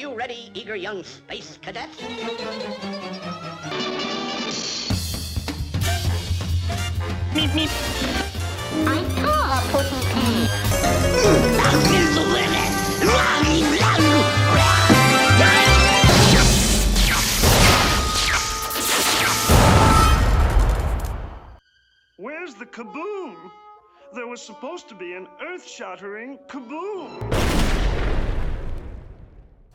you ready, eager young space cadets? Meep, meep. I saw Pussy Pig. That is the limit. Where's the kaboom? There was supposed to be an earth-shattering kaboom.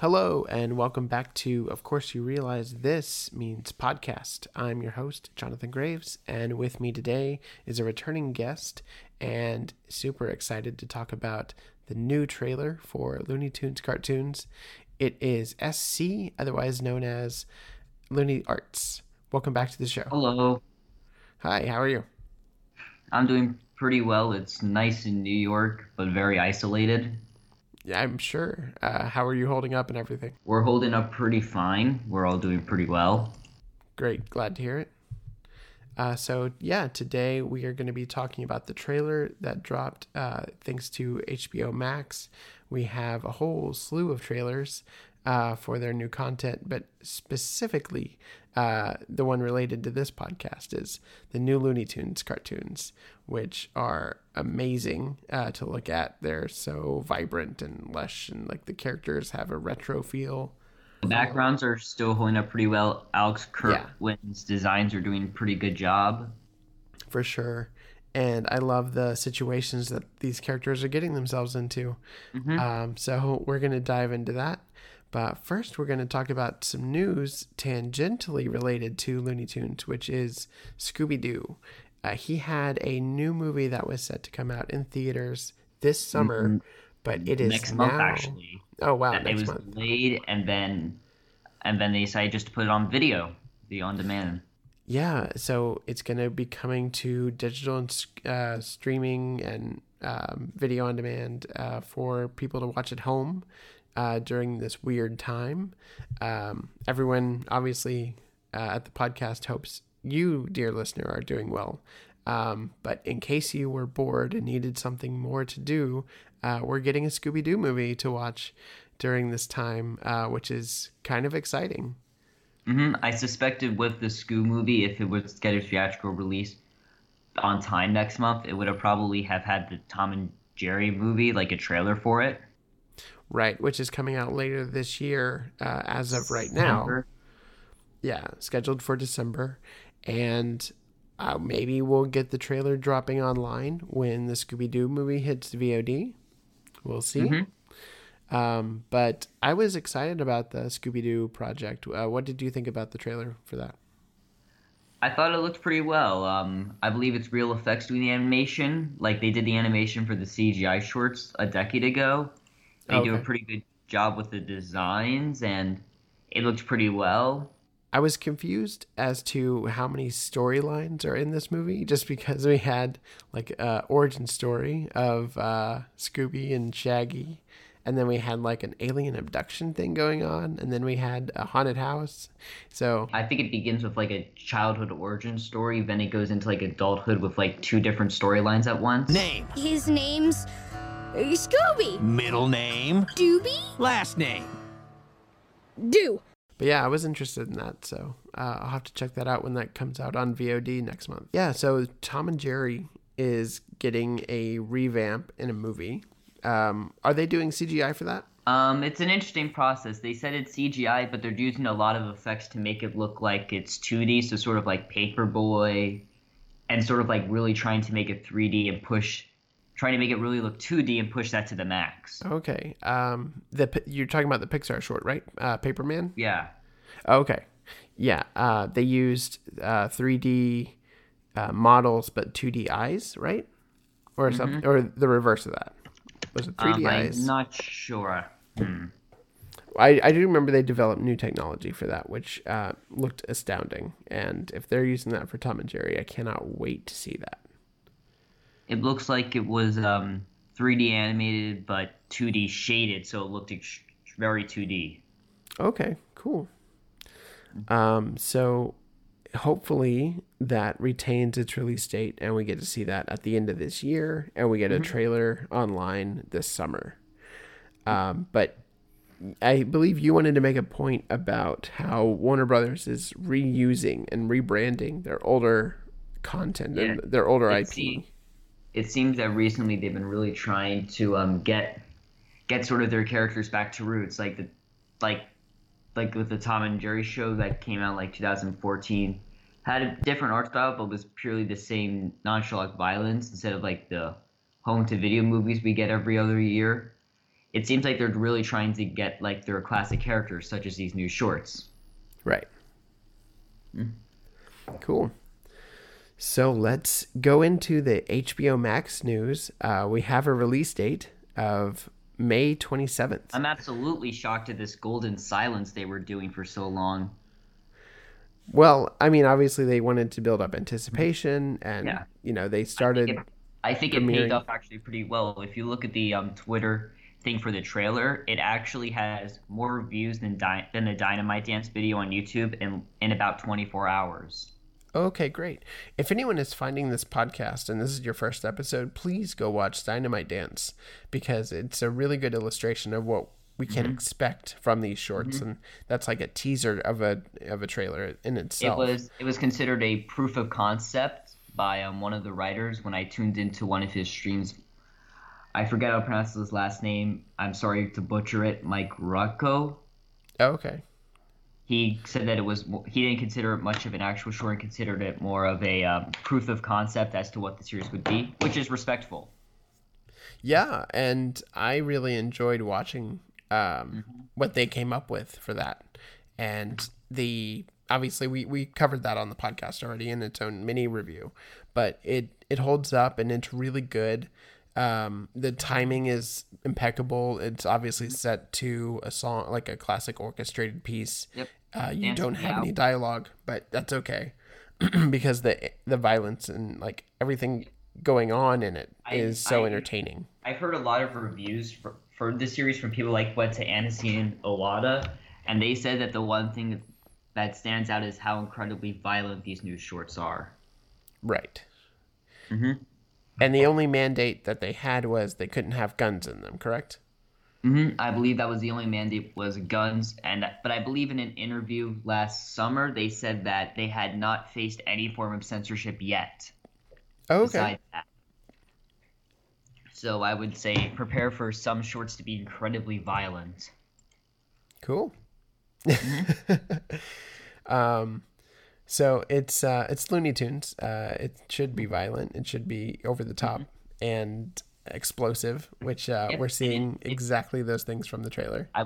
Hello, and welcome back to Of Course You Realize This Means Podcast. I'm your host, Jonathan Graves, and with me today is a returning guest and super excited to talk about the new trailer for Looney Tunes Cartoons. It is SC, otherwise known as Looney Arts. Welcome back to the show. Hello. Hi, how are you? I'm doing pretty well. It's nice in New York, but very isolated. Yeah, I'm sure. How are you holding up and everything? We're holding up pretty fine. We're all doing pretty well. Great. Glad to hear it. Today we are going to be talking about the trailer that dropped thanks to HBO Max. We have a whole slew of trailers for their new content, but specifically the one related to this podcast is the new Looney Tunes cartoons, which are amazing to look at. They're so vibrant and lush, and like the characters have a retro feel. The backgrounds are still holding up pretty well. Alex Kurtzman's designs are doing a pretty good job. For sure. And I love the situations that these characters are getting themselves into. Mm-hmm. So we're going to dive into that. But first, we're going to talk about some news tangentially related to Looney Tunes, which is Scooby-Doo. He had a new movie that was set to come out in theaters this summer, but it is next month, actually. Oh, wow. It was delayed, and then they decided just to put it on video, the on-demand. Yeah, so it's going to be coming to digital and streaming and video on demand for people to watch at home during this weird time. Everyone, obviously, at the podcast hopes you, dear listener, are doing well. But in case you were bored and needed something more to do, we're getting a Scooby-Doo movie to watch during this time, which is kind of exciting. Mm-hmm. I suspected with the Scoo movie, if it was to get a theatrical release on time next month, it would have probably have had the Tom and Jerry movie, like a trailer for it. Right, which is coming out later this year as of right now. Yeah, scheduled for December. And maybe we'll get the trailer dropping online when the Scooby-Doo movie hits VOD. We'll see. Mm-hmm. But I was excited about the Scooby-Doo project. What did you think about the trailer for that? I thought it looked pretty well. I believe it's Real Effects doing the animation. Like, they did the animation for the CGI shorts a decade ago. They do a pretty good job with the designs, and it looked pretty well. I was confused as to how many storylines are in this movie, just because we had like an origin story of Scooby and Shaggy, and then we had like an alien abduction thing going on, and then we had a haunted house. So I think it begins with like a childhood origin story, then it goes into like adulthood with like two different storylines at once. Name. His name's Scooby. Middle name. Doobie. Last name. Do. But yeah, I was interested in that, so I'll have to check that out when that comes out on VOD next month. Yeah, so Tom and Jerry is getting a revamp in a movie. Are they doing CGI for that? It's an interesting process. They said it's CGI, but they're using a lot of effects to make it look like it's 2D, so sort of like Paperboy, and sort of like really trying to make it 3D and trying to make it really look 2D and push that to the max. Okay. You're talking about the Pixar short, right? Paper Man? Yeah. Okay. Yeah. They used 3D models, but 2D eyes, right? Or something, or the reverse of that. Was it 3D eyes? I'm not sure. I do remember they developed new technology for that, which looked astounding. And if they're using that for Tom and Jerry, I cannot wait to see that. It looks like it was 3D animated, but 2D shaded, so it looked very 2D. Okay, cool. So hopefully that retains its release date, and we get to see that at the end of this year, and we get a trailer online this summer. But I believe you wanted to make a point about how Warner Brothers is reusing and rebranding their older content and their older IP. It seems that recently they've been really trying to get sort of their characters back to roots, like with the Tom and Jerry show that came out like 2014, had a different art style but was purely the same nonchalant violence instead of like the home to video movies we get every other year. It seems like they're really trying to get like their classic characters, such as these new shorts. Right. Cool. So let's go into the HBO Max news. We have a release date of May 27th. I'm absolutely shocked at this golden silence they were doing for so long. Well, I mean, obviously they wanted to build up anticipation and, you know, they started. I think it paid off actually pretty well. If you look at the Twitter thing for the trailer, it actually has more views than the Dynamite Dance video on YouTube in about 24 hours. Okay, great. If anyone is finding this podcast and this is your first episode, please go watch Dynamite Dance because it's a really good illustration of what we can expect from these shorts, and that's like a teaser of a trailer in itself. It was considered a proof of concept by one of the writers when I tuned into one of his streams. I forget how to pronounce his last name. I'm sorry to butcher it. Mike Ruocco. Oh, okay. He said that he didn't consider it much of an actual short and considered it more of a proof of concept as to what the series would be, which is respectful. Yeah, and I really enjoyed watching what they came up with for that. And obviously we covered that on the podcast already in its own mini review, but it holds up and it's really good. The timing is impeccable. It's obviously set to a song, like a classic orchestrated piece. Yep. You don't have any dialogue, but that's okay because the violence and like everything going on in it is so entertaining. I've heard a lot of reviews for this series from people like Weta, Annecy, and Owada, and they said that the one thing that stands out is how incredibly violent these new shorts are. Right. Mm-hmm. And the only mandate that they had was they couldn't have guns in them, correct? Mm-hmm. I believe that was the only mandate was guns. But I believe in an interview last summer, they said that they had not faced any form of censorship yet. Okay. Besides that. So I would say prepare for some shorts to be incredibly violent. Cool. Mm-hmm. So it's Looney Tunes. It should be violent. It should be over the top and explosive, which we're seeing exactly those things from the trailer. I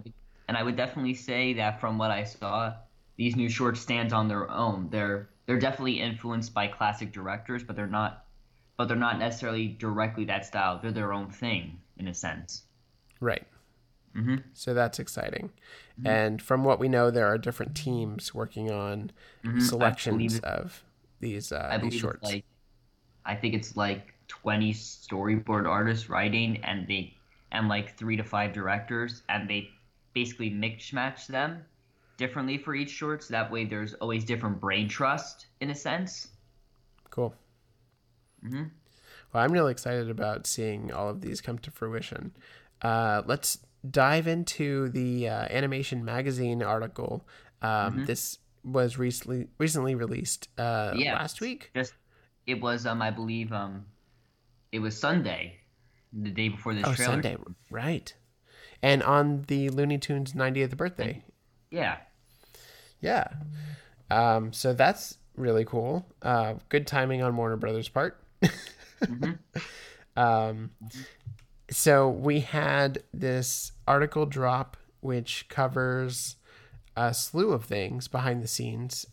would definitely say that from what I saw, these new shorts stand on their own. They're definitely influenced by classic directors, but they're not necessarily directly that style. They're their own thing in a sense. Right. Mm-hmm. So that's exciting. Mm-hmm. And from what we know, there are different teams working on selections of these shorts. I think it's like 20 storyboard artists writing and like 3 to 5 directors, and they basically mix-match them differently for each short, so that way there's always different brain trust in a sense. Cool. Mm-hmm. Well, I'm really excited about seeing all of these come to fruition. Let's dive into the Animation Magazine article. This was recently released last week. It was Sunday, the day before this trailer. Oh, Sunday, right. And on the Looney Tunes 90th birthday. Yeah. So that's really cool. Good timing on Warner Brothers' part. So we had this article drop, which covers a slew of things behind the scenes,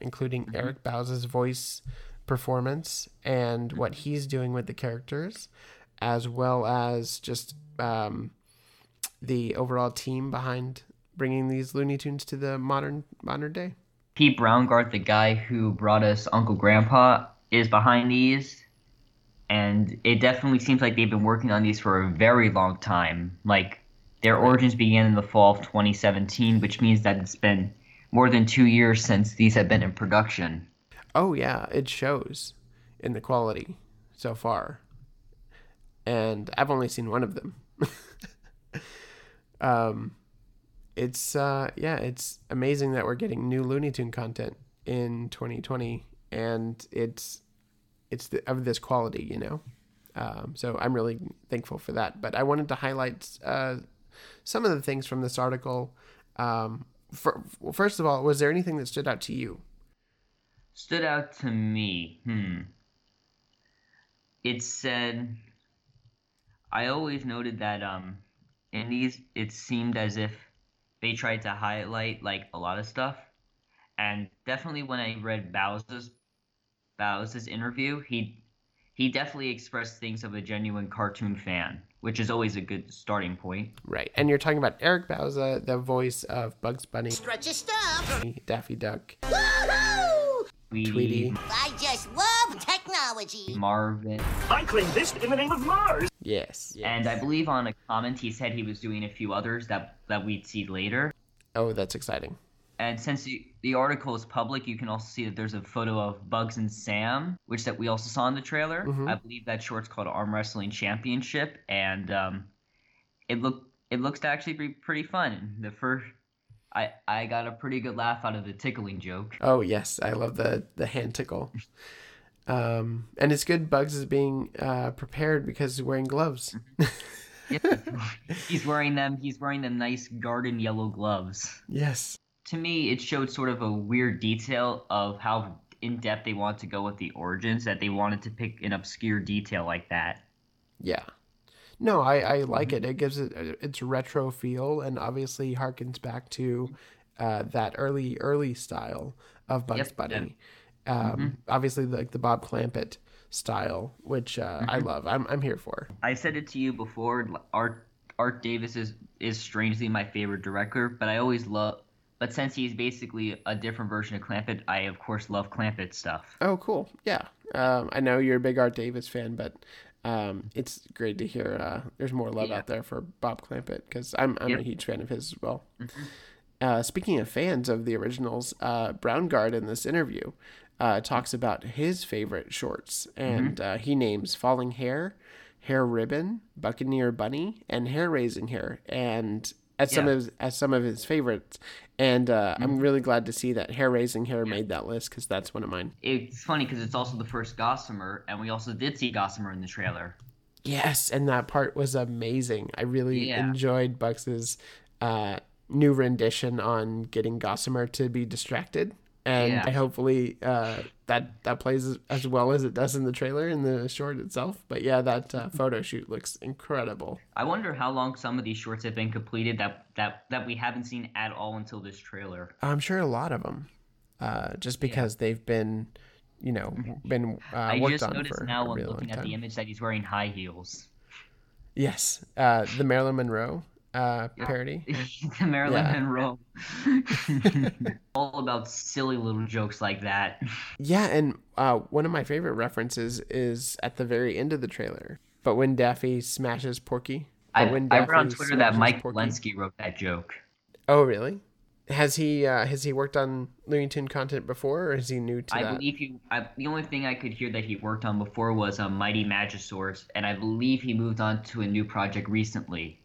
including Eric Bauza's voice performance and what he's doing with the characters, as well as just the overall team behind bringing these Looney Tunes to the modern day. Pete Browngardt, the guy who brought us Uncle Grandpa, is behind these. And it definitely seems like they've been working on these for a very long time. Like, their origins began in the fall of 2017, which means that it's been more than 2 years since these have been in production. Oh, yeah. It shows in the quality so far. And I've only seen one of them. it's it's amazing that we're getting new Looney Tune content in 2020, and it's of this quality, you know. So I'm really thankful for that. But I wanted to highlight some of the things from this article. First of all, was there anything that stood out to you? Stood out to me? It said, I always noted that in these, it seemed as if they tried to highlight, like, a lot of stuff. And definitely when I read Bauza's interview, he definitely expressed things of a genuine cartoon fan, which is always a good starting point. Right. And you're talking about Eric Bauza, the voice of Bugs Bunny. Stretch your stuff! Daffy Duck. Woohoo! Tweety. I just love technology. Marvin. I claim this in the name of Mars! Yes. And I believe on a comment he said he was doing a few others that we'd see later. Oh, that's exciting. And since the article is public, you can also see that there's a photo of Bugs and Sam, which that we also saw in the trailer. Mm-hmm. I believe that short's called Arm Wrestling Championship, and it looks to actually be pretty fun. The first, I got a pretty good laugh out of the tickling joke. Oh yes, I love the hand tickle. And it's good Bugs is being prepared because he's wearing gloves. Yeah, he's wearing them. He's wearing the nice garden yellow gloves. Yes. To me, it showed sort of a weird detail of how in-depth they want to go with the origins, that they wanted to pick an obscure detail like that. Yeah. No, I like it. It gives it its retro feel and obviously harkens back to that early style of Bugs Bunny. Yeah. Obviously, like the Bob Clampett style, which I love. I'm here for. I said it to you before. Art Davis is strangely my favorite director, but I always love... But since he's basically a different version of Clampett, I, of course, love Clampett stuff. Oh, cool. Yeah. I know you're a big Art Davis fan, but it's great to hear there's more love out there for Bob Clampett, because I'm a huge fan of his as well. Mm-hmm. Speaking of fans of the originals, Browngardt in this interview talks about his favorite shorts, and he names Falling Hair, Hair Ribbon, Buccaneer Bunny, and Hair Raising Hair, and... As some of his favorites, and I'm really glad to see that Hair Raising Hair made that list, because that's one of mine. It's funny because it's also the first Gossamer, and we also did see Gossamer in the trailer. Yes, and that part was amazing. I really enjoyed Bucks' new rendition on getting Gossamer to be distracted, and hopefully that plays as well as it does in the trailer in the short itself. But that photo shoot looks incredible. I wonder how long some of these shorts have been completed that we haven't seen at all until this trailer. I'm sure a lot of them, just because they've been, been worked on for a really long time. I just noticed now when looking at the image that he's wearing high heels. Yes, the Marilyn Monroe. Parody. The Marilyn Monroe. All about silly little jokes like that. Yeah, and one of my favorite references is at the very end of the trailer. But when Daffy smashes Porky. I read on Twitter that Mike Blanc wrote that joke. Oh, really? Has he worked on Looney Tunes content before, or is he new to that? I believe the only thing I could hear that he worked on before was a Mighty Magisaurus, and I believe he moved on to a new project recently.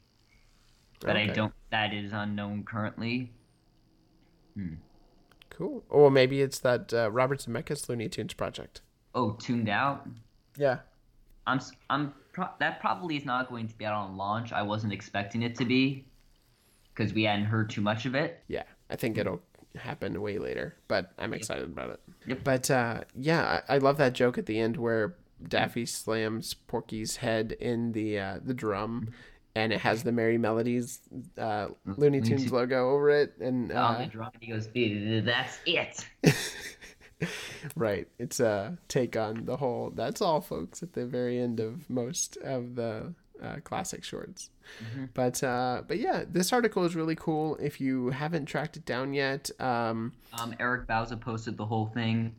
But okay. That is unknown currently. Cool. Or maybe it's that Robert Zemeckis Looney Tunes project. Oh, Tuned Out? Yeah. That probably is not going to be out on launch. I wasn't expecting it to be, because we hadn't heard too much of it. Yeah, I think it'll happen way later, but I'm excited about it. Yep. But I love that joke at the end where Daffy slams Porky's head in the drum. And it has the Merry Melodies Looney Tunes logo over it. And on the drum, he goes, that's it. Right. It's a take on the whole, that's all, folks, at the very end of most of the classic shorts. Mm-hmm. But this article is really cool. If you haven't tracked it down yet. Eric Bauza posted the whole thing.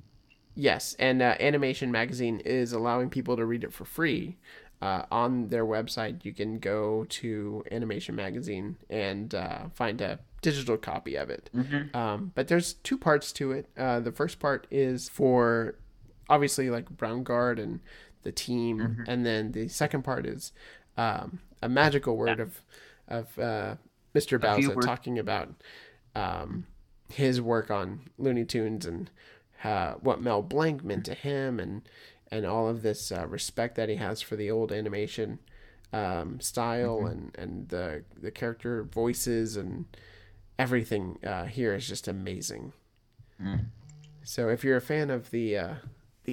Yes, and Animation Magazine is allowing people to read it for free. On their website, you can go to Animation Magazine and find a digital copy of it. Mm-hmm. But there's two parts to it. The first part is for, obviously, like Browngardt and the team. Mm-hmm. And then the second part is a magical word of Mr. Bauza talking about his work on Looney Tunes and what Mel Blanc meant to him, and all of this respect that he has for the old animation style and the character voices and everything here is just amazing. Mm. So if you're a fan of the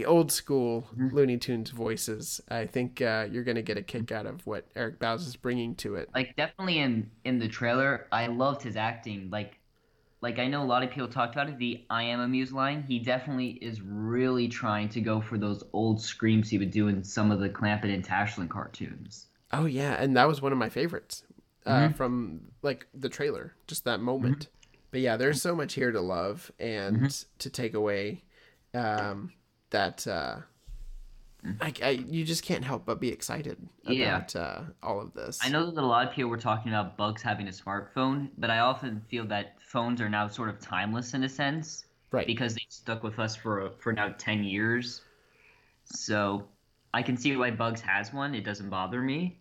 old school Looney Tunes voices, I think you're going to get a kick out of what Eric Bauza is bringing to it. Like, definitely in the trailer, I loved his acting. Like I know a lot of people talked about it, the I am amused line. He definitely is really trying to go for those old screams he would do in some of the Clampett and Tashlin cartoons. Oh, yeah, and that was one of my favorites from, like, the trailer, just that moment. But, yeah, there's so much here to love and to take away that I you just can't help but be excited about all of this. I know that a lot of people were talking about Bugs having a smartphone, but I often feel that phones are now sort of timeless in a sense, right? Because they stuck with us for now 10 years. So I can see why Bugs has one. It doesn't bother me.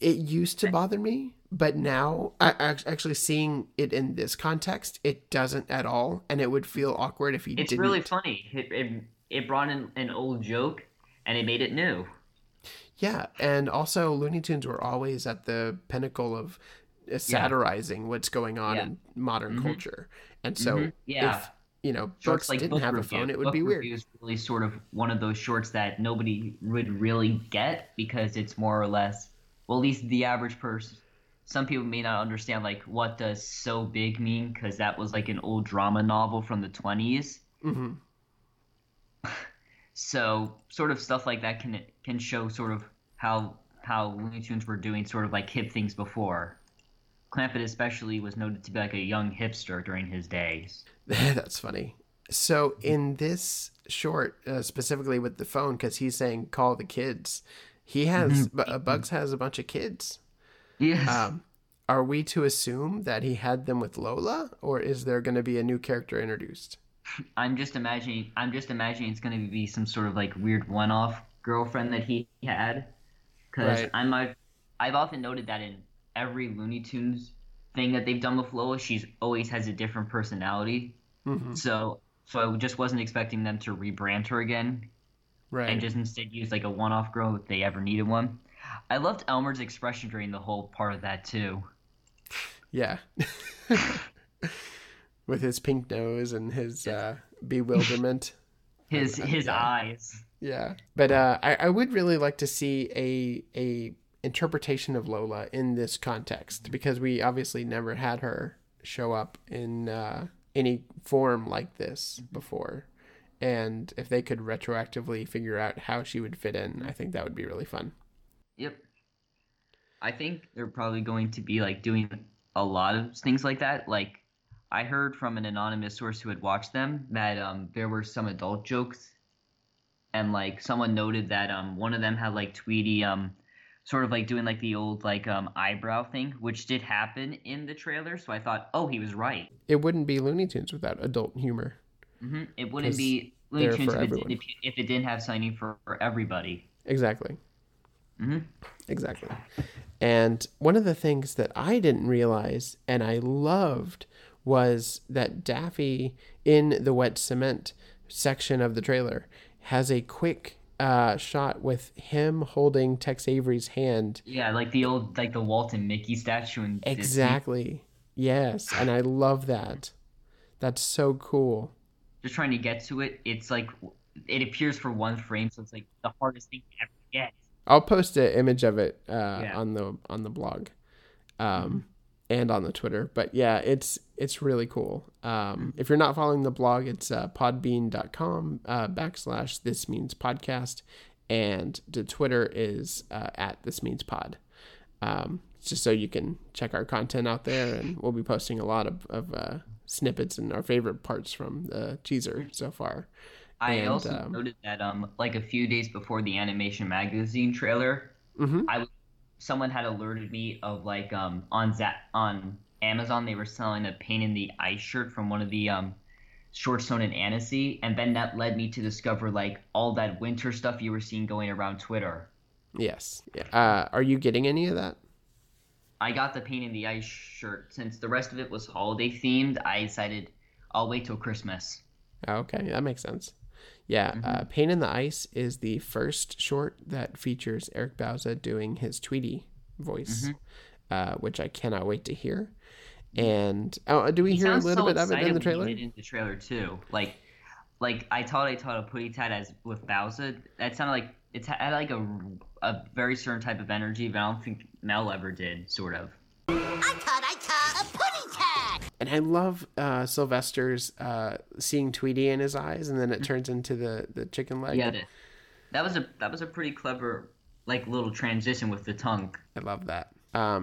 It used to bother me, but now actually seeing it in this context, it doesn't at all, and it would feel awkward if you didn't. It's really funny. It brought in an old joke, and it made it new. Yeah, and also Looney Tunes were always at the pinnacle of satirizing what's going on in modern culture. And so if, you know, shorts like didn't have a phone, it would be weird. Book review is really sort of one of those shorts that nobody would really get because it's more or less, well, at least the average person, some people may not understand, like, what does so big mean? Because that was like an old drama novel from the 20s. Mm-hmm. So sort of stuff like that can show sort of how Looney Tunes were doing sort of like hip things before. Clampett especially was noted to be like a young hipster during his days. That's funny. So in this short, specifically with the phone, because he's saying call the kids, he has Bugs has a bunch of kids. Yes. Are we to assume that he had them with Lola, or is there going to be a new character introduced? I'm just imagining it's going to be some sort of like weird one-off girlfriend that he had, because I've often noted that in every Looney Tunes thing that they've done with Lola, she's always has a different personality. So I just wasn't expecting them to rebrand her again, right? And just instead use like a one-off girl if they ever needed one. I loved Elmer's expression during the whole part of that too. Yeah. With his pink nose and his bewilderment. his eyes. Yeah. But I would really like to see a interpretation of Lola in this context, because we obviously never had her show up in any form like this before. And if they could retroactively figure out how she would fit in, I think that would be really fun. Yep. I think they're probably going to be like doing a lot of things like that. Like, I heard from an anonymous source who had watched them that there were some adult jokes, and like someone noted that one of them had like Tweety sort of like doing like the old like eyebrow thing, which did happen in the trailer. So I thought, oh, he was right. It wouldn't be Looney Tunes without adult humor. Mm-hmm. It wouldn't be Looney Tunes if it didn't have signing for everybody. Exactly. Mm-hmm. Exactly. And one of the things that I didn't realize and I loved was that Daffy in the Wet Cement section of the trailer has a quick shot with him holding Tex Avery's hand. Yeah, like the old, like the Walt and Mickey statue in Disney. Exactly. Yes, and I love that. That's so cool. Just trying to get to it. It's like it appears for one frame, so it's like the hardest thing to ever get. I'll post an image of it on the blog. And on the Twitter, but yeah, it's really cool. If you're not following the blog, it's podbean.com / This Means Podcast, and the Twitter is at This Means Pod. Just so you can check our content out there, and we'll be posting a lot of snippets and our favorite parts from the teaser so far. I also noted that like a few days before the Animation Magazine trailer, someone had alerted me of like on Amazon they were selling a Pain in the Ice shirt from one of the shorts shown in Annecy, and then that led me to discover like all that winter stuff you were seeing going around Twitter. Yes. Are you getting any of that? I got the Pain in the Ice shirt. Since the rest of it was holiday themed, I decided I'll wait till Christmas. Okay, that makes sense. Yeah, mm-hmm. Pain in the Ice is the first short that features Eric Bauza doing his Tweety voice, mm-hmm. Which I cannot wait to hear. And do we hear a little bit of it in the trailer? When you did in the trailer too. Like I taught a putty tat as with Bauza. That sounded like it had like a very certain type of energy, but I don't think Mel ever did. Sort of. I taught a putty tat. And I love Sylvester's seeing Tweety in his eyes, and then it turns into the chicken leg. Yeah, that was a pretty clever like little transition with the tongue. I love that.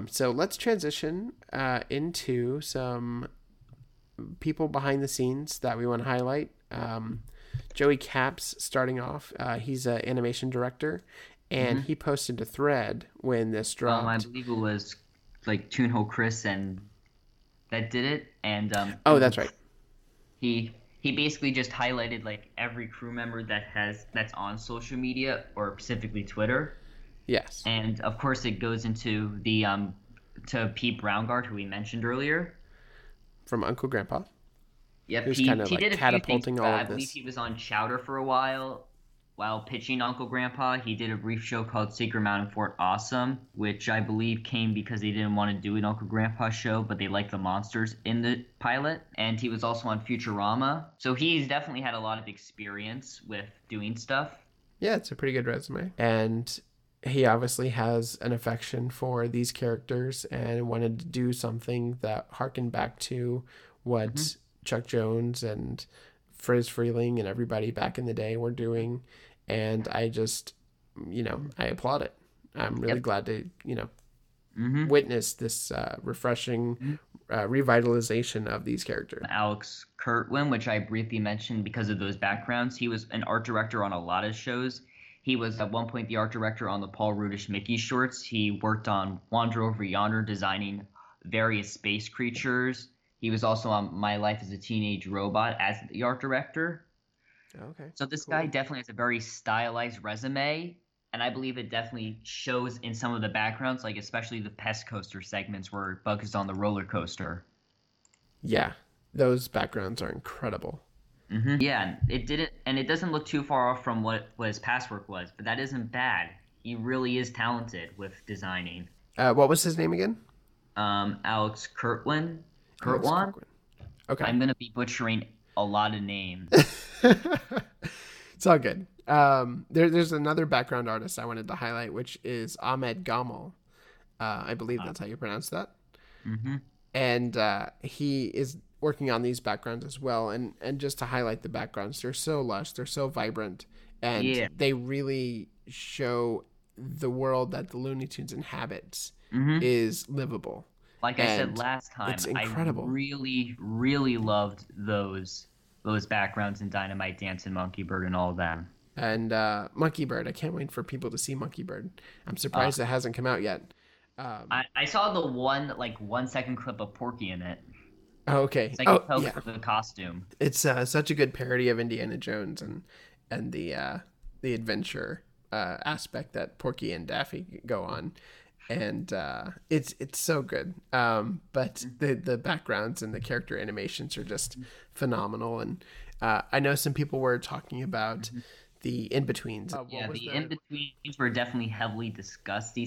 So let's transition into some people behind the scenes that we want to highlight. Joey Capps, starting off, he's an animation director, and mm-hmm. he posted a thread when this dropped. I believe it was like Toonhole Chris and that did it. And that's right. He basically just highlighted like every crew member that's on social media or specifically Twitter. Yes. And of course it goes into the to Pete Browngardt, who we mentioned earlier. From Uncle Grandpa. Yeah, he did catapulting a few things. I believe he was on Chowder for a while pitching Uncle Grandpa. He did a brief show called Secret Mountain Fort Awesome, which I believe came because they didn't want to do an Uncle Grandpa show, but they liked the monsters in the pilot. And he was also on Futurama. So he's definitely had a lot of experience with doing stuff. Yeah, it's a pretty good resume. And he obviously has an affection for these characters and wanted to do something that harkened back to what mm-hmm. Chuck Jones and Friz Freleng and everybody back in the day were doing. And I just, I applaud it. I'm really glad to, mm-hmm. witness this refreshing mm-hmm. Revitalization of these characters. Alex Kurtwin, which I briefly mentioned because of those backgrounds, he was an art director on a lot of shows. He was at one point the art director on the Paul Rudish Mickey shorts. He worked on Wander Over Yonder, designing various space creatures. He was also on My Life as a Teenage Robot as the art director. Okay. So this guy definitely has a very stylized resume, and I believe it definitely shows in some of the backgrounds, like especially the Pest Coaster segments where Bug is on the roller coaster. Yeah, those backgrounds are incredible. Mm-hmm. Yeah, it doesn't look too far off from what his past work was, but that isn't bad. He really is talented with designing. What was his name again? Alex Kurtwin. Kurtwan? Okay. I'm going to be butchering a lot of names. It's all good. There's another background artist I wanted to highlight, which is Ahmed Gamal. I believe that's how you pronounce that. Mm-hmm. And he is working on these backgrounds as well, and just to highlight the backgrounds, they're so lush, they're so vibrant, and they really show the world that the Looney Tunes inhabits mm-hmm. is livable. Like I said last time, it's incredible. I really, really loved those backgrounds in Dynamite Dance and Monkey Bird and all of them. And Monkey Bird, I can't wait for people to see Monkey Bird. I'm surprised it hasn't come out yet. I saw the 1 second clip of Porky in it. Oh, okay. Like the costume. It's such a good parody of Indiana Jones and the adventure aspect that Porky and Daffy go on, and it's so good. But the backgrounds and the character animations are just phenomenal. And I know some people were talking about mm-hmm. the in betweens. The in betweens were definitely heavily discussed.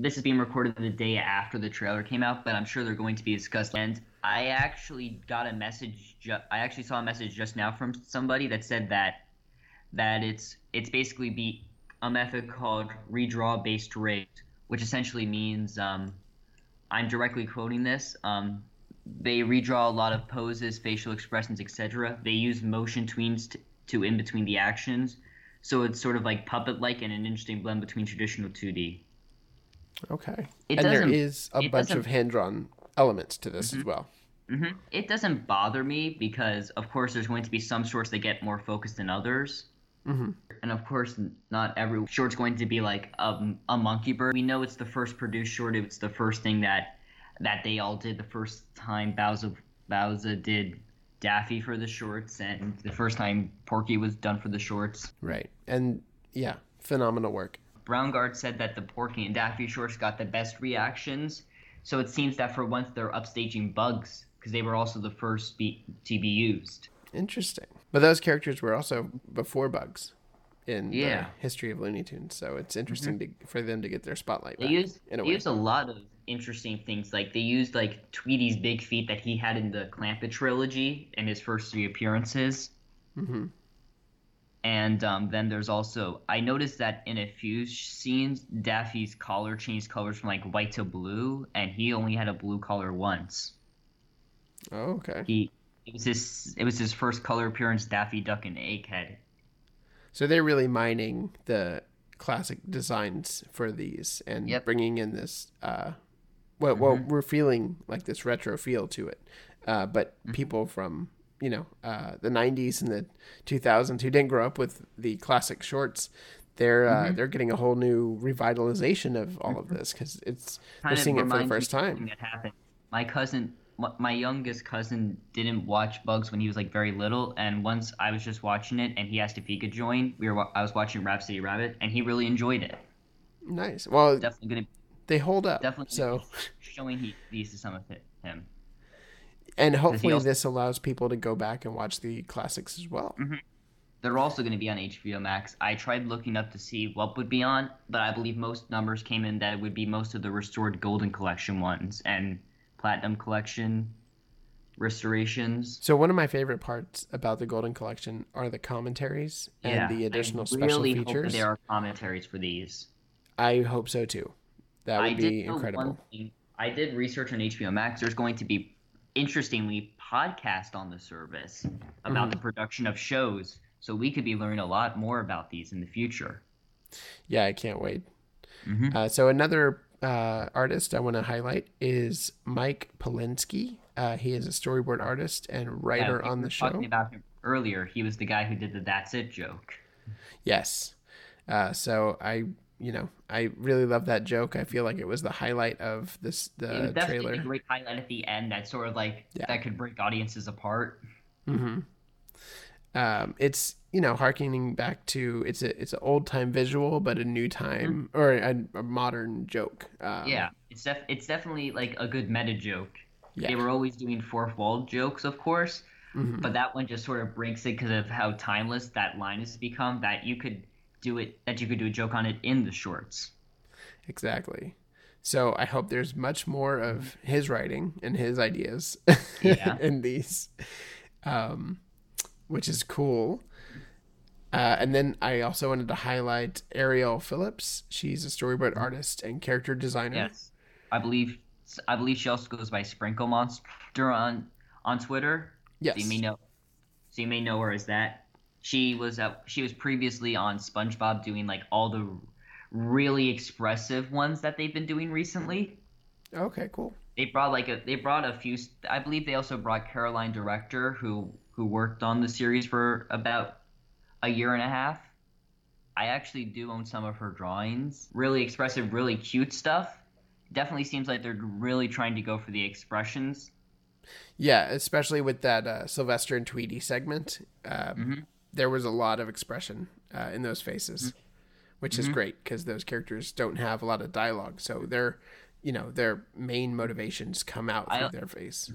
This is being recorded the day after the trailer came out, but I'm sure they're going to be discussed. And I actually got a message. I actually saw a message just now from somebody that said that it's basically be a method called redraw based rate, which essentially means I'm directly quoting this. They redraw a lot of poses, facial expressions, etc. They use motion tweens to in between the actions, so it's sort of like puppet-like and an interesting blend between traditional 2D. Okay. And there is a bunch of hand-drawn elements to this mm-hmm. as well. Mm-hmm. It doesn't bother me because, of course, there's going to be some shorts that get more focused than others. Mm-hmm. And, of course, not every short's going to be like a Monkey Bird. We know it's the first produced short. It's the first thing that they all did, the first time Bauza did Daffy for the shorts and the first time Porky was done for the shorts. Right. And, yeah, phenomenal work. Browngardt said that the Porky and Daffy shorts got the best reactions, so it seems that for once they're upstaging Bugs, because they were also the first to be used. Interesting. But those characters were also before Bugs in the history of Looney Tunes, so it's interesting for them to get their spotlight back. They used a lot of interesting things. Like they used like Tweety's big feet that he had in the Clampett trilogy in his first three appearances. Mm-hmm. And then there's also, I noticed that in a few scenes, Daffy's collar changed colors from like white to blue, and he only had a blue collar once. Oh, okay. It was his first color appearance, Daffy Duck and Egghead. So they're really mining the classic designs for these and bringing in this, we're feeling like this retro feel to it. But people from, the 90s and the 2000s who didn't grow up with the classic shorts, they're getting a whole new revitalization of all of this because we're seeing it for the first time. That happened. My youngest cousin didn't watch Bugs when he was like very little, and once I was just watching it, and he asked if he could join. I was watching Rhapsody Rabbit, and he really enjoyed it. Nice. Well, it's definitely gonna. They hold up. Definitely so showing these to some of him. And hopefully this allows people to go back and watch the classics as well. Mm-hmm. They're also going to be on HBO Max. I tried looking up to see what would be on, but I believe most numbers came in that it would be most of the restored Golden Collection ones and Platinum Collection restorations. So one of my favorite parts about the Golden Collection are the commentaries and the additional special features. I really hope there are commentaries for these. I hope so too. That would be incredible. One thing, I did research on HBO Max. There's going to be, interestingly, podcast on the service about the production of shows, so we could be learning a lot more about these in the future. Yeah, I can't wait. Mm-hmm. So another artist I want to highlight is Mike Polinsky. He is a storyboard artist and writer on the show. We were talking about him earlier. He was the guy who did the "That's It" joke. Yes. I really love that joke. I feel like it was the highlight of the trailer. A great highlight at the end that sort of like that could break audiences apart. Mm-hmm. It's harkening back to it's an old time visual, but a new time or a modern joke. It's definitely like a good meta joke. Yeah. They were always doing fourth wall jokes, of course, but that one just sort of breaks it because of how timeless that line has become. That you could do a joke on it in the shorts. Exactly. So I hope there's much more of his writing and his ideas in these, which is cool. And then I also wanted to highlight Ariel Phillips. She's a storyboard artist and character designer. Yes, I believe she also goes by Sprinkle Monster on Twitter. Yes, so you may know her as that. She was previously on SpongeBob doing like all the really expressive ones that they've been doing recently. Okay, cool. They brought a few. I believe they also brought Caroline Director, who worked on the series for about a year and a half. I actually do own some of her drawings. Really expressive, really cute stuff. Definitely seems like they're really trying to go for the expressions. Yeah, especially with that Sylvester and Tweety segment. There was a lot of expression in those faces, which is great because those characters don't have a lot of dialogue. So their main motivations come out through their face.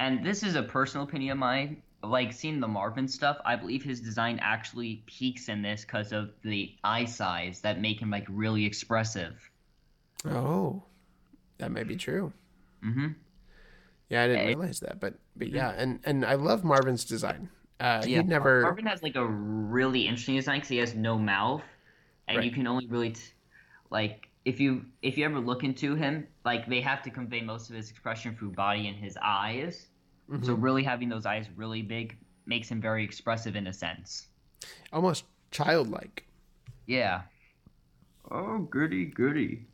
And this is a personal opinion of mine. Like seeing the Marvin stuff, I believe his design actually peaks in this because of the eye size that make him like really expressive. Oh, that may be true. Mm-hmm. Yeah, I didn't realize that, but I love Marvin's design. Marvin has like a really interesting design because he has no mouth, and you can only really if you ever look into him, like they have to convey most of his expression through body and his eyes. Mm-hmm. So really having those eyes really big makes him very expressive in a sense, almost childlike. Yeah. Oh, goody.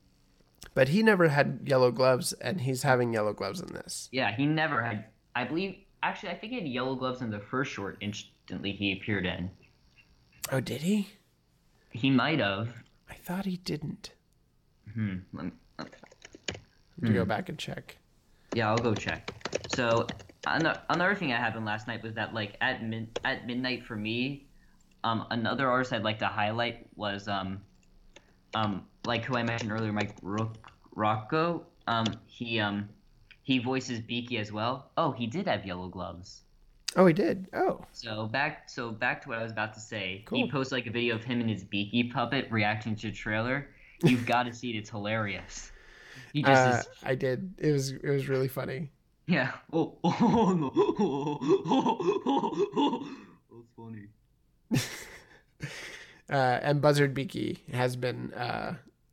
But he never had yellow gloves, and he's having yellow gloves in this. Yeah, he never had. I believe. Actually, I think he had yellow gloves in the first short instantly he appeared in. Oh, did he? He might have. I thought he didn't. Let me go back and check. Yeah, I'll go check. So, another thing that happened last night was that, like, at midnight for me, another artist I'd like to highlight was like who I mentioned earlier, Mike Ruocco, he voices Beaky as well. Oh, he did have yellow gloves. Oh, he did. Oh. So back to what I was about to say. Cool. He posted like a video of him and his Beaky puppet reacting to the trailer. You've got to see it. It's hilarious. You just I did. It was really funny. Yeah. Oh no. It's funny. And Buzzard Beaky has been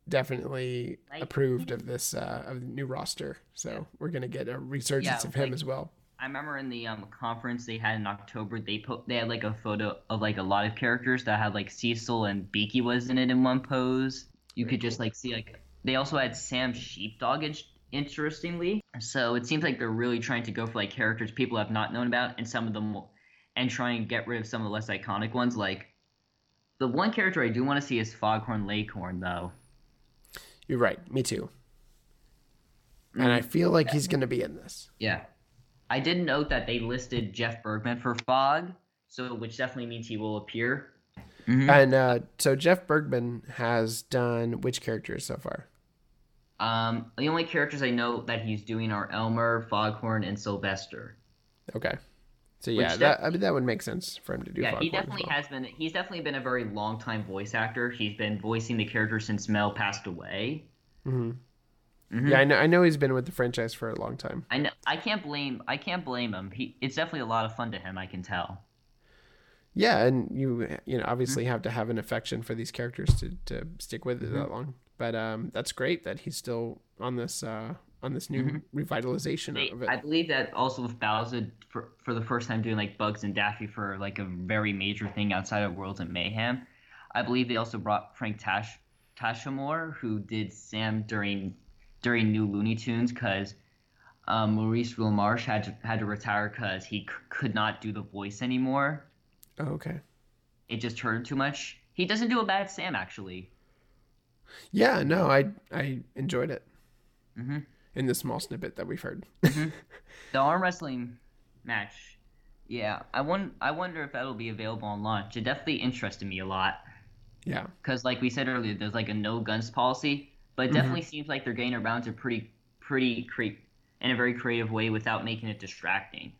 definitely approved of this of the new roster. So yeah. We're gonna get a resurgence of him as well. I remember in the conference they had in October, they had like a photo of like a lot of characters that had like Cecil and Beaky was in it in one pose. You could just like see like they also had Sam Sheepdog interestingly. So it seems like they're really trying to go for like characters people have not known about and some of them, and try and get rid of some of the less iconic ones. Like the one character I do want to see is Foghorn Leghorn though. You're right. Me too. And I feel like he's going to be in this. Yeah. I did note that they listed Jeff Bergman for Fog, so which definitely means he will appear. Mm-hmm. And so Jeff Bergman has done which characters so far? The only characters I know that he's doing are Elmer, Foghorn, and Sylvester. Okay, so yeah, that would make sense for him to do. Yeah, Foghorn He's definitely been a very long time voice actor. He's been voicing the character since Mel passed away. Mm-hmm. Mm-hmm. Yeah, I know he's been with the franchise for a long time. I know. I can't blame him. It's definitely a lot of fun to him, I can tell. Yeah, and you know, obviously have to have an affection for these characters to stick with it that long. But that's great that he's still on this new revitalization of it. I believe that also with Bauza for the first time doing like Bugs and Daffy for like a very major thing outside of Worlds and Mayhem. I believe they also brought Frank Taschamore, who did Sam during New Looney Tunes, because Maurice LaMarche had to retire because he could not do the voice anymore. Oh, okay. It just hurt him too much. He doesn't do a bad Sam, actually. Yeah, no, I enjoyed it. Mm-hmm. In the small snippet that we've heard. Mm-hmm. The arm wrestling match. Yeah, I wonder if that'll be available on launch. It definitely interested me a lot. Yeah. Because like we said earlier, there's like a no guns policy. But it definitely seems like they're getting around to in a very creative way without making it distracting.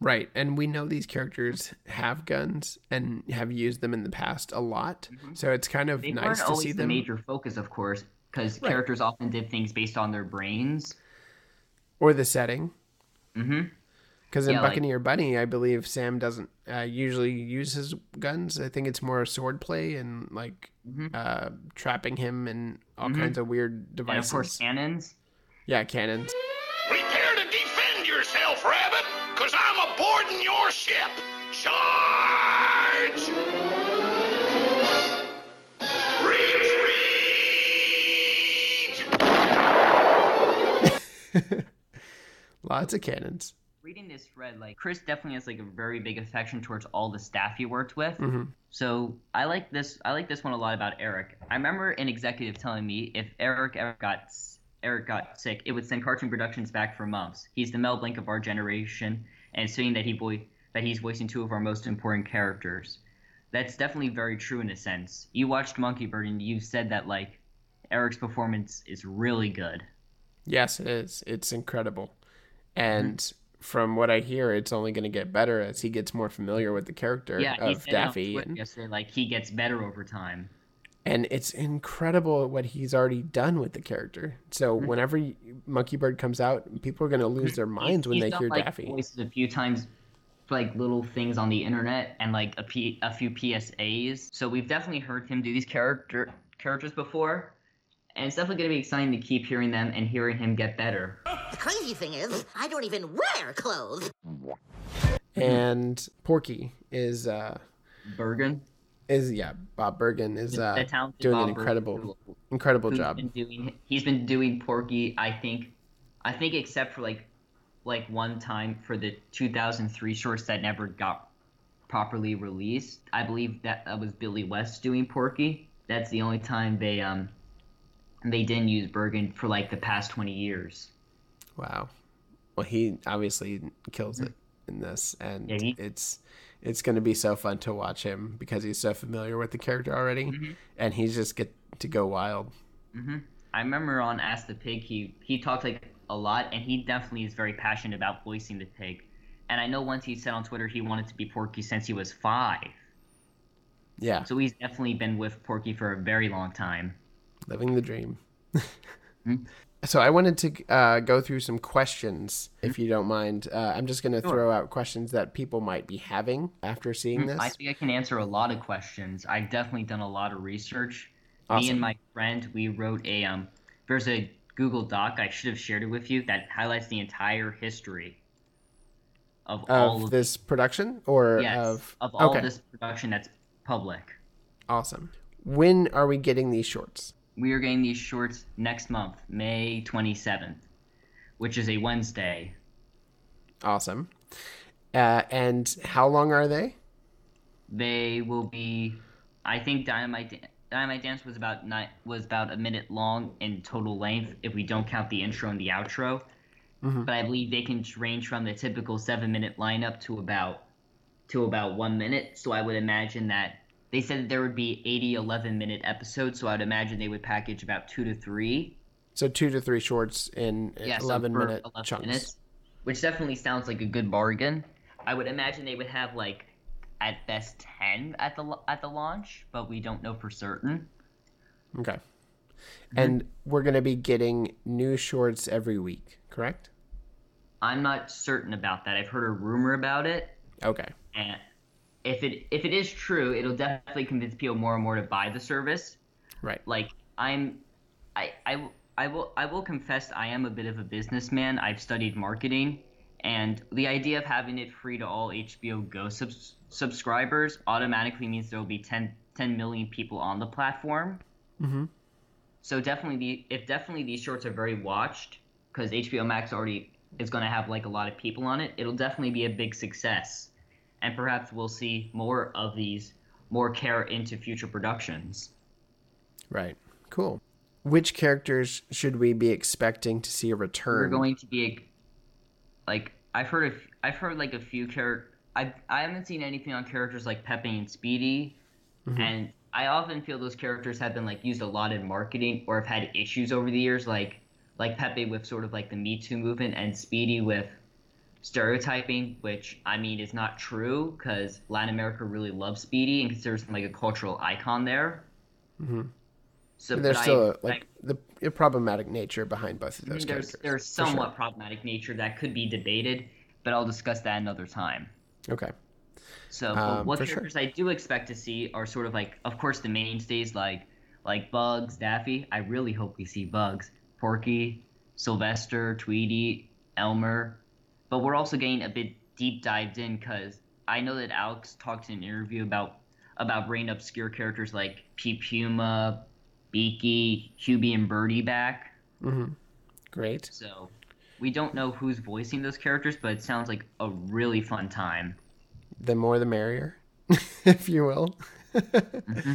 Right. And we know these characters have guns and have used them in the past a lot. Mm-hmm. So it's kind of nice to see them. They weren't always the major focus, of course, because characters often did things based on their brains. Or the setting. Mm-hmm. Because in Buccaneer Bunny, I believe Sam doesn't usually use his guns. I think it's more sword play and like trapping him and all kinds of weird devices. And of course, cannons. Yeah, cannons. We care to defend yourself, Rabbit, because I'm aboarding your ship. Charge! Retreat! Lots of cannons. Reading this thread, like Chris definitely has like a very big affection towards all the staff he worked with. Mm-hmm. So I like this one a lot about Eric. I remember an executive telling me if Eric ever got sick, it would send Cartoon Productions back for months. He's the Mel Blanc of our generation, and seeing that he's voicing two of our most important characters. That's definitely very true in a sense. You watched Monkey Bird and you said that like Eric's performance is really good. Yes, it is. It's incredible. And from what I hear, it's only going to get better as he gets more familiar with the character of Daffy. Yesterday, like he gets better over time, and it's incredible what he's already done with the character. So whenever Monkey Bird comes out, people are going to lose their minds when they hear like Daffy. Voices a few times, like little things on the internet, and like a few PSAs. So we've definitely heard him do these characters before. And it's definitely going to be exciting to keep hearing them and hearing him get better. The crazy thing is, I don't even wear clothes. And Porky is... Bergen? Bob Bergen is doing Bob an incredible job. He's been doing Porky, I think except for like one time for the 2003 shorts that never got properly released. I believe that was Billy West doing Porky. That's the only time they didn't use Bergen for like the past 20 years. Wow. Well, he obviously kills it in this, and it's going to be so fun to watch him because he's so familiar with the character already, and he's just get to go wild. Mm-hmm. I remember on Ask the Pig, he talked like a lot, and he definitely is very passionate about voicing the pig. And I know once he said on Twitter he wanted to be Porky since he was 5. Yeah. So he's definitely been with Porky for a very long time. Living the dream. Mm-hmm. So I wanted to go through some questions, if you don't mind. I'm just going to throw out questions that people might be having after seeing this. I think I can answer a lot of questions. I've definitely done a lot of research. Awesome. Me and my friend, we wrote a there's a Google Doc, I should have shared it with you, that highlights the entire history of all of this production that's public. Awesome. When are we getting these shorts? We are getting these shorts next month, May 27th, which is a Wednesday. Awesome. And how long are they? They will be, I think Dynamite Dance was about a minute long in total length, if we don't count the intro and the outro. Mm-hmm. But I believe they can range from the typical 7-minute lineup to about 1 minute. So I would imagine that they said that there would be 80 11-minute episodes, so I would imagine they would package about 2 to 3. So 2 to 3 shorts in 11-minute chunks. Minutes, which definitely sounds like a good bargain. I would imagine they would have, like, at best 10 at the launch, but we don't know for certain. Okay. Mm-hmm. And we're going to be getting new shorts every week, correct? I'm not certain about that. I've heard a rumor about it. Okay. And if it is true, it'll definitely convince people more and more to buy the service. Right. Like, I will confess I am a bit of a businessman. I've studied marketing, and the idea of having it free to all HBO Go subscribers automatically means there will be 10 million people on the platform. Mm-hmm. So definitely these shorts are very watched, because HBO Max already is going to have, like, a lot of people on it. It'll definitely be a big success. And perhaps we'll see more of these, more care into future productions. Right. Cool. Which characters should we be expecting to see a return? We're going to be, like, I've heard a few characters. I haven't seen anything on characters like Pepe and Speedy. Mm-hmm. And I often feel those characters have been, like, used a lot in marketing, or have had issues over the years, like Pepe with sort of, like, the Me Too movement, and Speedy with stereotyping, which, I mean, is not true, because Latin America really loves Speedy and considers him, like, a cultural icon there. Mm-hmm. So there's still the problematic nature behind both of those characters. There's somewhat problematic nature that could be debated, but I'll discuss that another time. Okay. So what characters I do expect to see are sort of, like, of course, the mainstays, like Bugs, Daffy. I really hope we see Bugs, Porky, Sylvester, Tweety, Elmer. But we're also getting a bit deep dived in, because I know that Alex talked in an interview about bringing obscure characters like P. Puma, Beaky, Hubie, and Birdie back. Mm-hmm. Great. So we don't know who's voicing those characters, but it sounds like a really fun time. The more the merrier, if you will. Mm-hmm.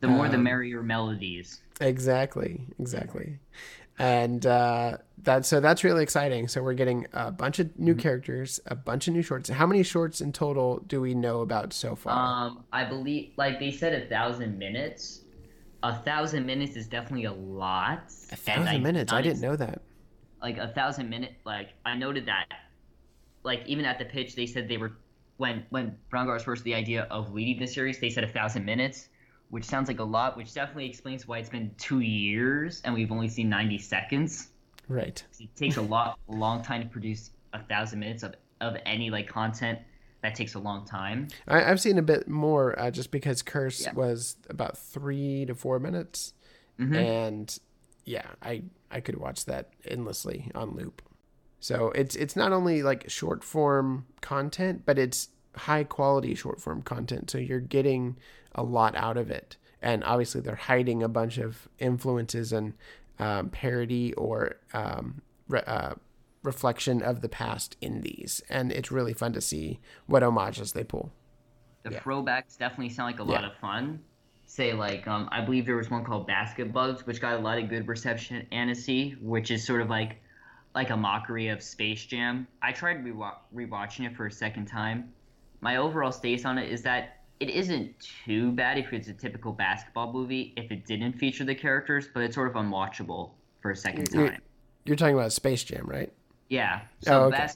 The more the merrier melodies. Exactly. And that's really exciting. So we're getting a bunch of new characters, a bunch of new shorts. How many shorts in total do we know about so far? I believe, like they said, 1,000 minutes. 1,000 minutes is definitely a lot. 1,000 minutes? I didn't know that. Like 1,000 minutes. Like, I noted that. Like, even at the pitch, they said they were, when Browngardt was first the idea of leading the series, they said 1,000 minutes. Which sounds like a lot, which definitely explains why it's been 2 years and we've only seen 90 seconds. Right. It takes a long time to produce 1,000 minutes of any, like, content. That takes a long time. I've seen a bit more just because Curse was about 3 to 4 minutes. Mm-hmm. And yeah, I could watch that endlessly on loop. So it's not only, like, short form content, but it's high quality short form content. So you're getting a lot out of it, and obviously they're hiding a bunch of influences and parody or reflection of the past in these, and it's really fun to see what homages they pull. The throwbacks definitely sound like a lot of fun. Say, like, I believe there was one called Basket Bugs, which got a lot of good reception at Annecy, which is sort of like a mockery of Space Jam. I tried rewatching it for a second time. My overall stance on it is that it isn't too bad if it's a typical basketball movie, if it didn't feature the characters, but it's sort of unwatchable for a second time. You're talking about Space Jam, right? Yeah. So okay.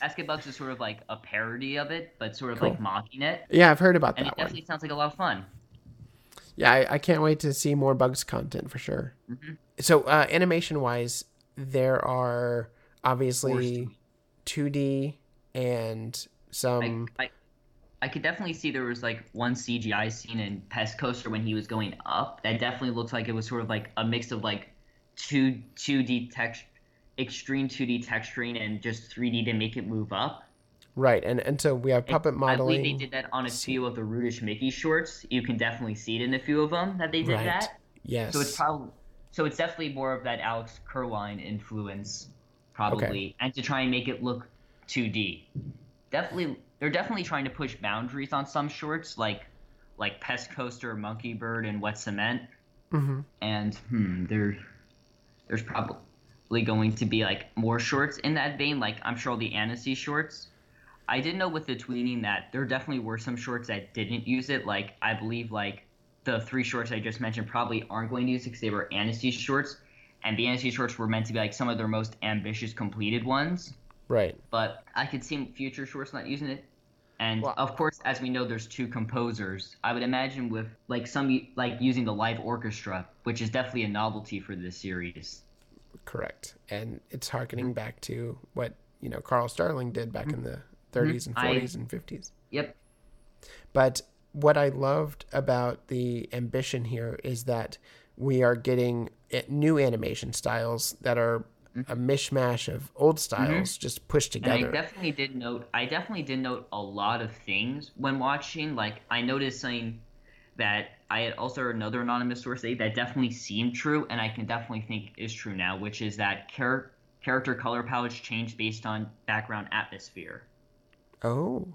Basket Bugs is sort of like a parody of it, but sort of cool. like mocking it. Yeah, I've heard about and that one. And it definitely sounds like a lot of fun. Yeah, I can't wait to see more Bugs content for sure. Mm-hmm. So animation-wise, there are obviously 2D and some... I could definitely see there was like one CGI scene in Pest Coaster when he was going up. That definitely looked like it was sort of like a mix of like 2D text, extreme 2D texturing and just 3D to make it move up. Right, and so we have puppet modeling. I believe they did that on a few of the Rudish Mickey shorts. You can definitely see it in a few of them that they did right. that. Yes. So it's definitely more of that Alex Kurline influence, probably, okay. and to try and make it look 2D. Definitely. They're definitely trying to push boundaries on some shorts, like Pest Coaster, Monkey Bird, and Wet Cement. Mm-hmm. And there's probably going to be like more shorts in that vein. Like I'm sure all the Annecy shorts. I did know with the tweeting that there definitely were some shorts that didn't use it. Like I believe like the three shorts I just mentioned probably aren't going to use it because they were Annecy shorts, and the Annecy shorts were meant to be like some of their most ambitious completed ones. Right. But I could see future shorts not using it. And, wow. of course, as we know, there's two composers. I would imagine with, like, some, like, using the live orchestra, which is definitely a novelty for this series. Correct. And it's harkening back to what, you know, Carl Starling did back in the 30s and 40s and 50s. Yep. But what I loved about the ambition here is that we are getting new animation styles that are a mishmash of old styles just pushed together. And I definitely did note a lot of things when watching. Like I noticed something that I had also another anonymous source that definitely seemed true, and I can definitely think is true now, which is that character color palettes change based on background atmosphere. Oh,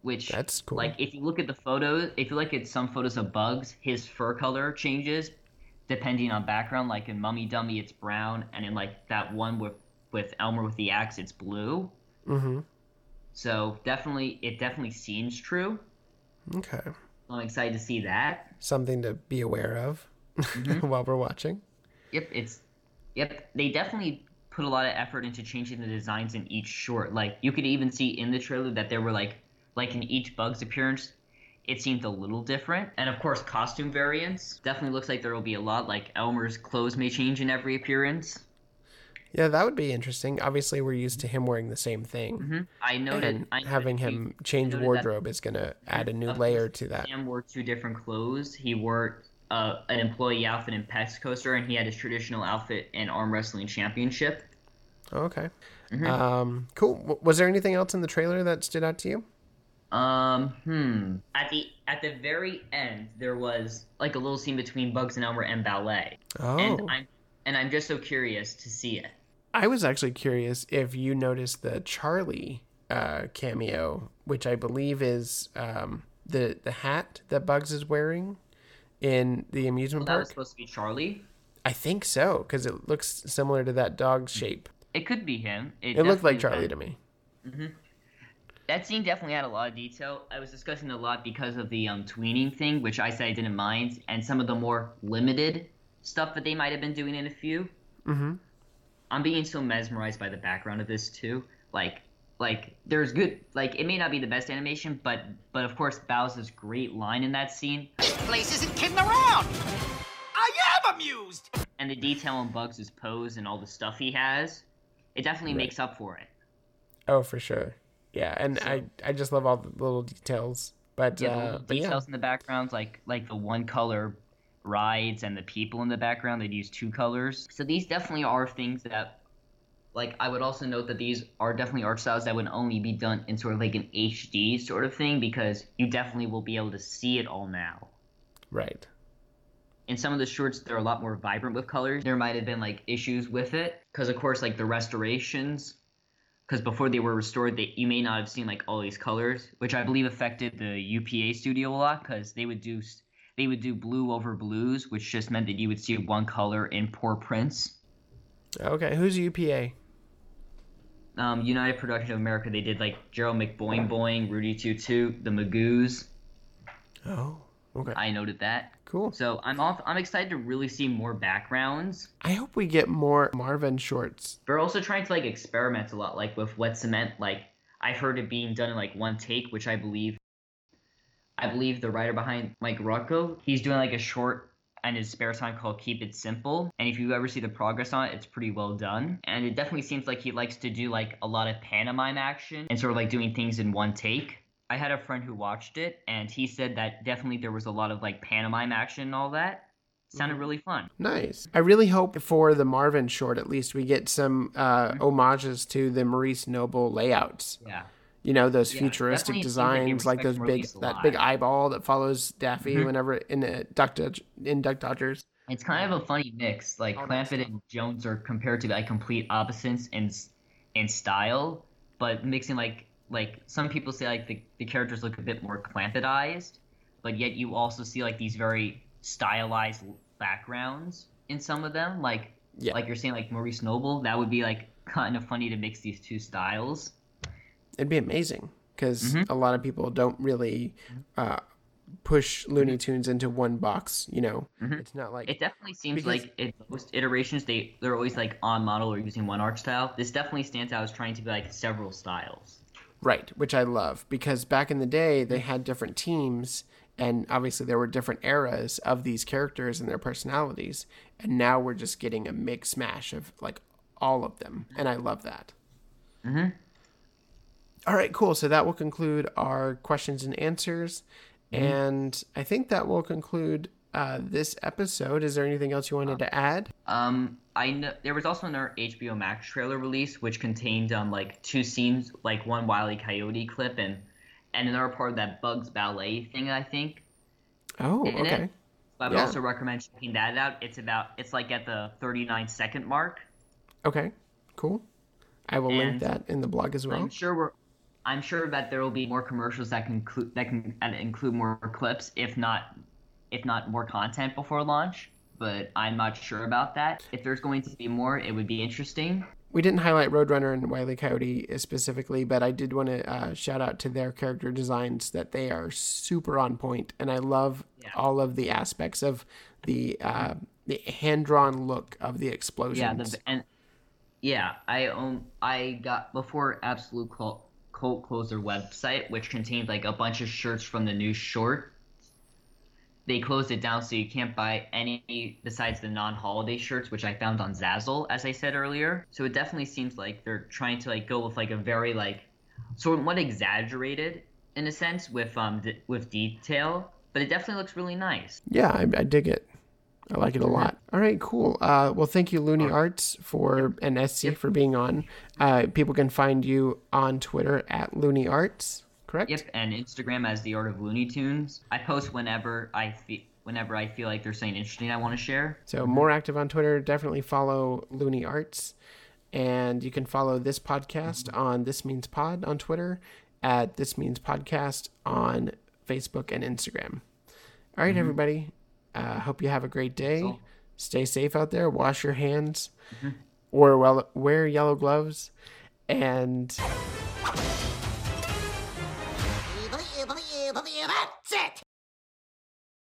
which that's cool. Like if you look at the photos, if you look at some photos of Bugs, his fur color changes depending on background. Like in Mummy Dummy, it's brown, and in like that one with Elmer with the axe, it's blue. Mm-hmm. So it definitely seems true. Okay. I'm excited to see that. Something to be aware of while we're watching. Yep, they definitely put a lot of effort into changing the designs in each short. Like you could even see in the trailer that there were like in each Bugs appearance, it seemed a little different. And, of course, costume variants. Definitely looks like there will be a lot. Like, Elmer's clothes may change in every appearance. Yeah, that would be interesting. Obviously, we're used to him wearing the same thing. Mm-hmm. Having him change wardrobe is going to add a new layer to that. Sam wore two different clothes. He wore an employee outfit in Pest Coaster, and he had his traditional outfit in Arm Wrestling Championship. Okay. Mm-hmm. Cool. Was there anything else in the trailer that stood out to you? At the very end, there was like a little scene between Bugs and Elmer and ballet. Oh. And I'm just so curious to see it. I was actually curious if you noticed the Charlie cameo, which I believe is the hat that Bugs is wearing in the amusement park. That was supposed to be Charlie? I think so, because it looks similar to that dog shape. It could be him. It looked like Charlie to me. Mm-hmm. That scene definitely had a lot of detail. I was discussing it a lot because of the tweening thing, which I said I didn't mind, and some of the more limited stuff that they might have been doing in a few. Mm-hmm. I'm being so mesmerized by the background of this too. Like there's good. Like it may not be the best animation, but of course Bowza's great line in that scene. This place isn't kidding around. I am amused. And the detail on Bugs' pose and all the stuff he has, it definitely makes up for it. Oh, for sure. Yeah, and so, I just love all the little details. But yeah, the little details in the background, like the one color rides and the people in the background, they'd use two colors. So these definitely are things that, like, I would also note that these are definitely art styles that would only be done in sort of like an HD sort of thing, because you definitely will be able to see it all now. Right. In some of the shorts, they're a lot more vibrant with colors. There might have been like issues with it, because of course, like the restorations. Because before they were restored, you may not have seen like all these colors, which I believe affected the UPA studio a lot, because they would do blue over blues, which just meant that you would see one color in poor prints. Okay, who's UPA? United Production of America. They did like Gerald McBoing Boing, Rudy Tutu, the Magoos. Oh, okay. I noted that. Cool. So I'm excited to really see more backgrounds. I hope we get more Marvin shorts. They're also trying to, like, experiment a lot, like with Wet Cement. Like, I've heard it being done in, like, one take, which I believe the writer behind Mike Ruocco, he's doing, like, a short and his spare time called Keep It Simple. And if you ever see the progress on it, it's pretty well done. And it definitely seems like he likes to do, like, a lot of pantomime action and sort of, like, doing things in one take. I had a friend who watched it, and he said that definitely there was a lot of, like, pantomime action and all that. It sounded really fun. Nice. I really hope for the Marvin short, at least, we get some homages to the Maurice Noble layouts. Yeah. You know, those futuristic designs, like those big eyeball that follows Daffy whenever in Duck Dodgers. It's kind of a funny mix. Like, Clampett and Jones are compared to, like, complete opposites in style, but mixing, like some people say, like, the characters look a bit more Clampetized, but yet you also see, like, these very stylized backgrounds in some of them. Like you're saying, like, Maurice Noble, that would be, like, kind of funny to mix these two styles. It'd be amazing because a lot of people don't really push Looney Tunes into one box, you know. It's not like... It definitely seems like in most iterations, they're always, like, on model or using one art style. This definitely stands out as trying to be, like, several styles. Right, which I love, because back in the day, they had different teams, and obviously there were different eras of these characters and their personalities, and now we're just getting a mix mash of, like, all of them, and I love that. Mm-hmm. All right, cool. So that will conclude our questions and answers. And I think that will conclude this episode. Is there anything else you wanted to add? I know there was also another HBO Max trailer release, which contained like two scenes, like one Wile E. Coyote clip and another part of that Bugs Ballet thing, I think. Oh, okay. So I would also recommend checking that out. It's like at the 39-second mark. Okay, cool. I will link that in the blog as well. I'm sure that there will be more commercials that can include more clips, if not more content before launch, but I'm not sure about that. If there's going to be more, it would be interesting. We didn't highlight Roadrunner and Wile E. Coyote specifically, but I did want to shout out to their character designs, that they are super on point, and I love all of the aspects of the hand-drawn look of the explosions. I got, before Absolute Cult closed their website, which contained, like, a bunch of shirts from the new short. They closed it down, so you can't buy any besides the non-holiday shirts, which I found on Zazzle, as I said earlier. So it definitely seems like they're trying to, like, go with, like, a very, like, somewhat exaggerated, in a sense, with detail. But it definitely looks really nice. Yeah, I dig it. I like it a lot. All right, cool. Well, thank you, Looney Arts, and SC for being on. People can find you on Twitter at Looney Arts, correct? Yep, and Instagram as The Art of Looney Tunes. I post whenever I feel like there's something interesting I want to share. So more active on Twitter. Definitely follow Looney Arts. And you can follow this podcast on This Means Pod on Twitter, at This Means Podcast on Facebook and Instagram. All right, everybody. Hope you have a great day. Cool. Stay safe out there. Wash your hands, or wear yellow gloves. And that's it.